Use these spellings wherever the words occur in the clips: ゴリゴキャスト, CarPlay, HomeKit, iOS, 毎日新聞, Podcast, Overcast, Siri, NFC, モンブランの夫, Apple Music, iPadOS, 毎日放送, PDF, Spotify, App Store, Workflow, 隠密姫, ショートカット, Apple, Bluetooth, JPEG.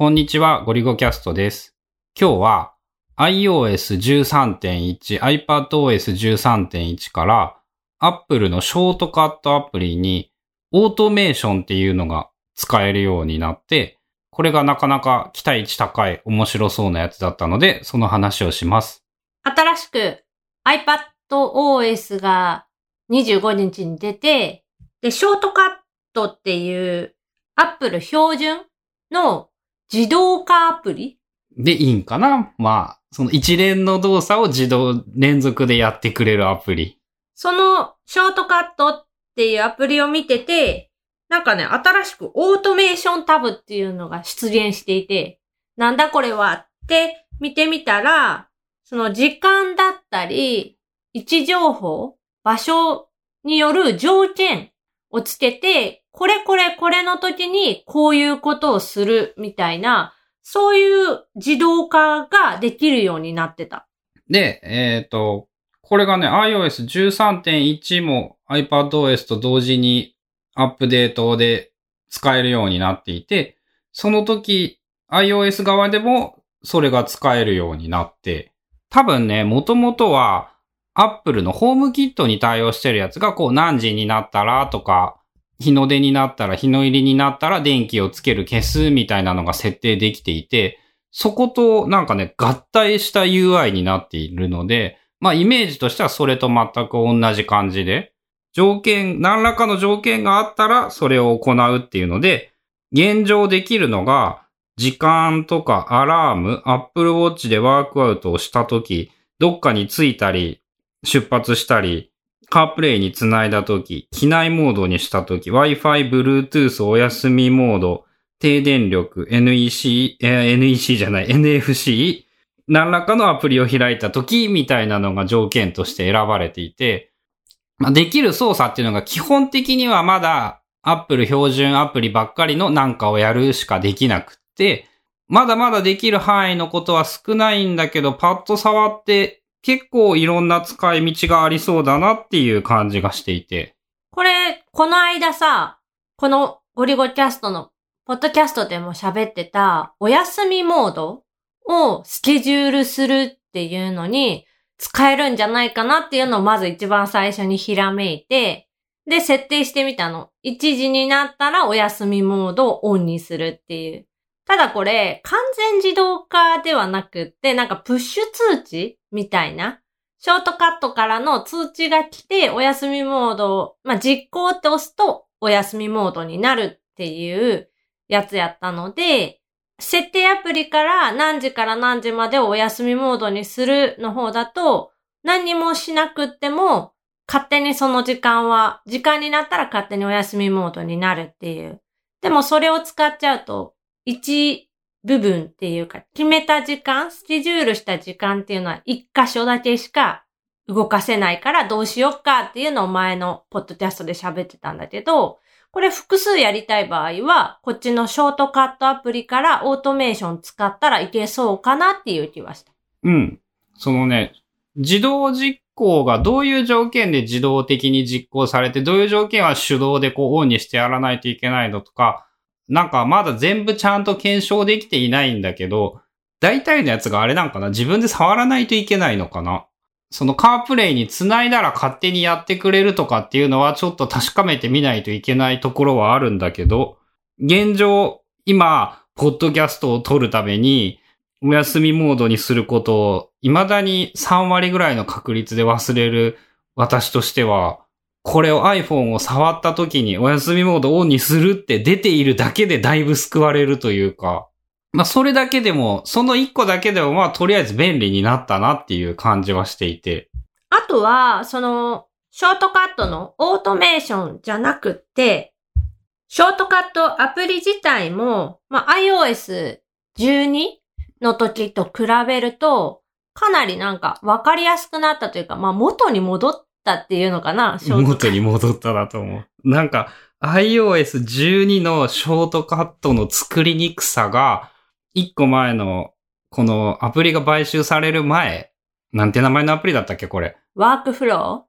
こんにちは、ゴリゴキャストです。今日は iOS 13.1、iPadOS 13.1 から Apple のショートカットアプリにオートメーションっていうのが使えるようになって、これがなかなか期待値高い面白そうなやつだったので、その話をします。新しく iPadOS が25日に出て、で、ショートカットっていう Apple 標準の自動化アプリでいいんかな？まあ、その一連の動作を連続でやってくれるアプリ。そのショートカットっていうアプリを見てて、なんかね、新しくオートメーションタブっていうのが出現していて、なんだこれはって見てみたら、その時間だったり、位置情報、場所による条件をつけて、これの時にこういうことをするみたいな、そういう自動化ができるようになってた。で、これがね、iOS 13.1 も iPadOS と同時にアップデートで使えるようになっていて、その時 iOS 側でもそれが使えるようになって、多分ね、もともとは Apple のホームキットに対応してるやつがこう何時になったらとか、日の出になったら、日の入りになったら電気をつける消すみたいなのが設定できていて、そことなんかね、合体した UI になっているので、まあイメージとしてはそれと全く同じ感じで、何らかの条件があったらそれを行うっていうので、現状できるのが、時間とかアラーム、Apple Watch でワークアウトをしたとき、どっかに着いたり、出発したり、カープレイにつないだとき、機内モードにしたとき、Wi-Fi、Bluetooth、お休みモード、低電力、NFC、何らかのアプリを開いたときみたいなのが条件として選ばれていて、まあ、できる操作っていうのが基本的にはまだ Apple 標準アプリばっかりのなんかをやるしかできなくって、まだまだできる範囲のことは少ないんだけど、パッと触って、結構いろんな使い道がありそうだなっていう感じがしていて。この間さ、このゴリゴキャストのポッドキャストでも喋ってたお休みモードをスケジュールするっていうのに使えるんじゃないかなっていうのをまず一番最初にひらめいて、で、設定してみたの。1時になったらお休みモードをオンにするっていう。ただこれ、完全自動化ではなくって、なんかプッシュ通知みたいな。ショートカットからの通知が来て、お休みモード、まあ、実行って押すと、お休みモードになるっていうやつやったので、設定アプリから何時から何時までをお休みモードにするの方だと、何もしなくっても、勝手にその時間になったら勝手にお休みモードになるっていう。でもそれを使っちゃうと、一部分っていうか、決めた時間、スケジュールした時間っていうのは一箇所だけしか動かせないからどうしようかっていうのを前のポッドキャストで喋ってたんだけど、これ複数やりたい場合は、こっちのショートカットアプリからオートメーション使ったらいけそうかなっていう気はした。うん。そのね、自動実行がどういう条件で自動的に実行されて、どういう条件は手動でこうオンにしてやらないといけないのとか、なんかまだ全部ちゃんと検証できていないんだけど、大体のやつがあれなんかな？自分で触らないといけないのかな？そのカープレイにつないだら勝手にやってくれるとかっていうのはちょっと確かめてみないといけないところはあるんだけど、現状今、ポッドキャストを撮るためにお休みモードにすることを未だに3割ぐらいの確率で忘れる私としては、これを iPhone を触った時にお休みモードオンにするって出ているだけでだいぶ救われるというか、まあそれだけでも、その一個だけでもまあとりあえず便利になったなっていう感じはしていて。あとは、その、ショートカットのオートメーションじゃなくって、ショートカットアプリ自体も、まあ iOS 12 の時と比べると、かなりなんかわかりやすくなったというか、まあ元に戻って、っていうのかな？元に戻っただと思う。なんか iOS 12 のショートカットの作りにくさが1個前のこのアプリが買収される前、なんて名前のアプリだったっけこれ？ワークフロ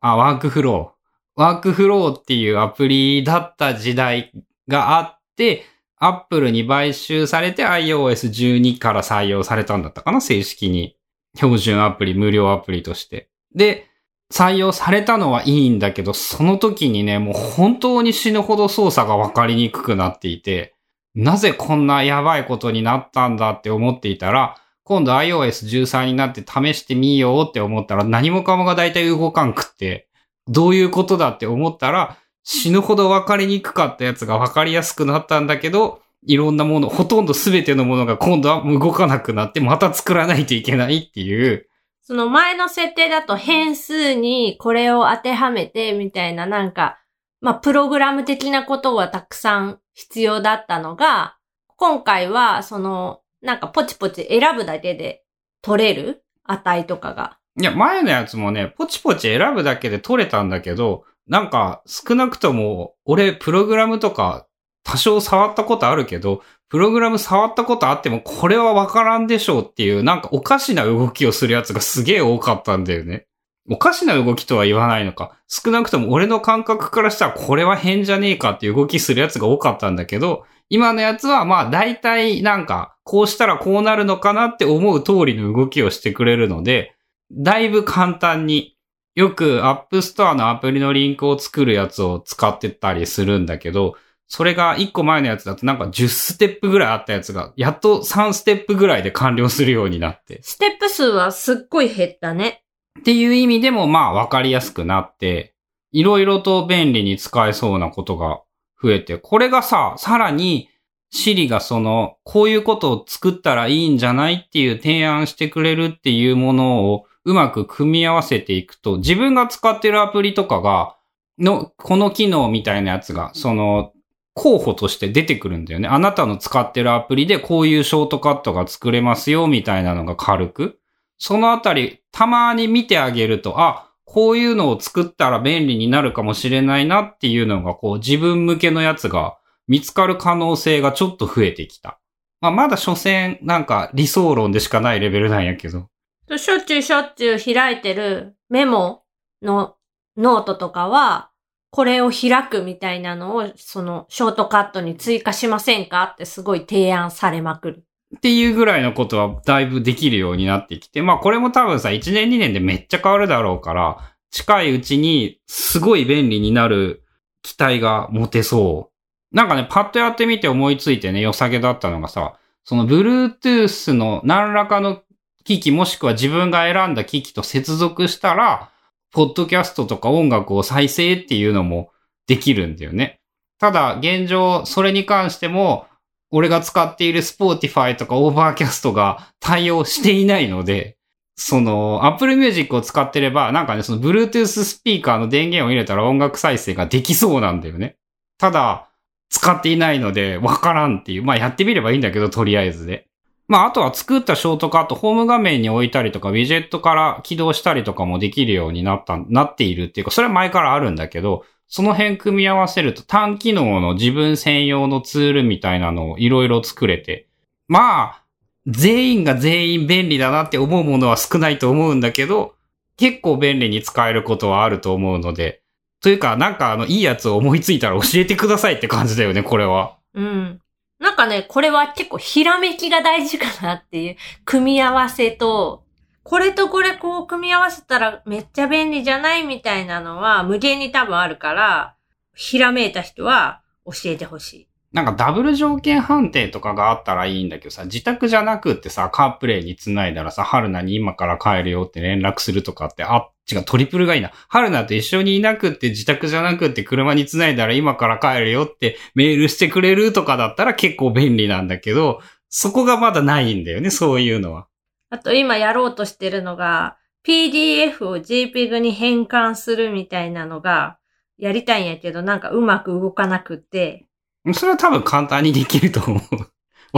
ーっていうアプリだった時代があって、Apple に買収されて iOS12 から採用されたんだったかな、正式に。標準アプリ、無料アプリとして。で、採用されたのはいいんだけど、その時にね、もう本当に死ぬほど操作が分かりにくくなっていて、なぜこんなやばいことになったんだって思っていたら、今度 iOS13 になって試してみようって思ったら、何もかもがだいたい動かんくって、どういうことだって思ったら、死ぬほど分かりにくかったやつが分かりやすくなったんだけど、いろんなもの、ほとんど全てのものが今度は動かなくなって、また作らないといけないっていう。その前の設定だと変数にこれを当てはめてみたいな、なんか、まあ、プログラム的なことはたくさん必要だったのが、今回はその、なんかポチポチ選ぶだけで取れる値とかが。いや、前のやつもね、ポチポチ選ぶだけで取れたんだけど、なんか少なくとも俺プログラムとか多少触ったことあるけど、プログラム触ったことあってもこれはわからんでしょうっていう、なんかおかしな動きをするやつがすげえ多かったんだよね。おかしな動きとは言わないのか。少なくとも俺の感覚からしたらこれは変じゃねえかっていう動きするやつが多かったんだけど、今のやつはまあ大体なんかこうしたらこうなるのかなって思う通りの動きをしてくれるので、だいぶ簡単に、よく App Store のアプリのリンクを作るやつを使ってたりするんだけど、それが1個前のやつだとなんか10ステップぐらいあったやつが、やっと3ステップぐらいで完了するようになって。ステップ数はすっごい減ったね。っていう意味でもまあわかりやすくなって、いろいろと便利に使えそうなことが増えて、これがさ、さらに Siri がその、こういうことを作ったらいいんじゃないっていう提案してくれるっていうものを、うまく組み合わせていくと、自分が使ってるアプリとかが、の、この機能みたいなやつが、その、候補として出てくるんだよね。あなたの使ってるアプリでこういうショートカットが作れますよ、みたいなのが軽く。そのあたり、たまに見てあげると、あ、こういうのを作ったら便利になるかもしれないなっていうのが、こう、自分向けのやつが見つかる可能性がちょっと増えてきた。まあ、まだ所詮、なんか理想論でしかないレベルなんやけど。しょっちゅうしょっちゅう開いてるメモのノートとかは、これを開くみたいなのを、そのショートカットに追加しませんかってすごい提案されまくる。っていうぐらいのことはだいぶできるようになってきて、まあこれも多分さ、1年2年でめっちゃ変わるだろうから、近いうちにすごい便利になる期待が持てそう。なんかね、パッとやってみて思いついてね、良さげだったのがさ、その Bluetooth の何らかの機器もしくは自分が選んだ機器と接続したら、ポッドキャストとか音楽を再生っていうのもできるんだよね。ただ現状それに関しても、俺が使っている Spotify とか Overcast が対応していないので、その Apple Music を使ってればなんかね、その Bluetooth スピーカーの電源を入れたら音楽再生ができそうなんだよね。ただ使っていないのでわからんっていう、まあやってみればいいんだけどとりあえずで。まあ、あとは作ったショートカット、ホーム画面に置いたりとか、ウィジェットから起動したりとかもできるようになっているっていうか、それは前からあるんだけど、その辺組み合わせると単機能の自分専用のツールみたいなのをいろいろ作れて、まあ、全員が全員便利だなって思うものは少ないと思うんだけど、結構便利に使えることはあると思うので、というか、なんかいいやつを思いついたら教えてくださいって感じだよね、これは。うん。なんかね、これは結構ひらめきが大事かなっていう、組み合わせと、これとこれこう組み合わせたらめっちゃ便利じゃないみたいなのは無限に多分あるから、ひらめいた人は教えてほしい。なんかダブル条件判定とかがあったらいいんだけどさ、自宅じゃなくってさ、カープレイに繋いだらさ、春菜に今から帰るよって連絡するとかって、あ、違う、トリプルがいいな。春菜と一緒にいなくって自宅じゃなくって車に繋いだら今から帰るよってメールしてくれるとかだったら結構便利なんだけど、そこがまだないんだよね、そういうのは。あと今やろうとしてるのが、PDF を JPEG に変換するみたいなのがやりたいんやけど、なんかうまく動かなくって、それは多分簡単にできると思う。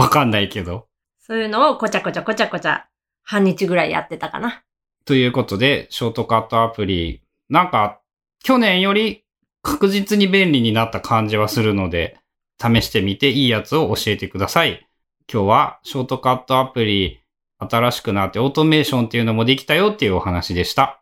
わかんないけど。そういうのをこちゃこちゃ半日ぐらいやってたかな。ということで、ショートカットアプリ、なんか去年より確実に便利になった感じはするので、試してみていいやつを教えてください。今日はショートカットアプリ、新しくなってオートメーションっていうのもできたよっていうお話でした。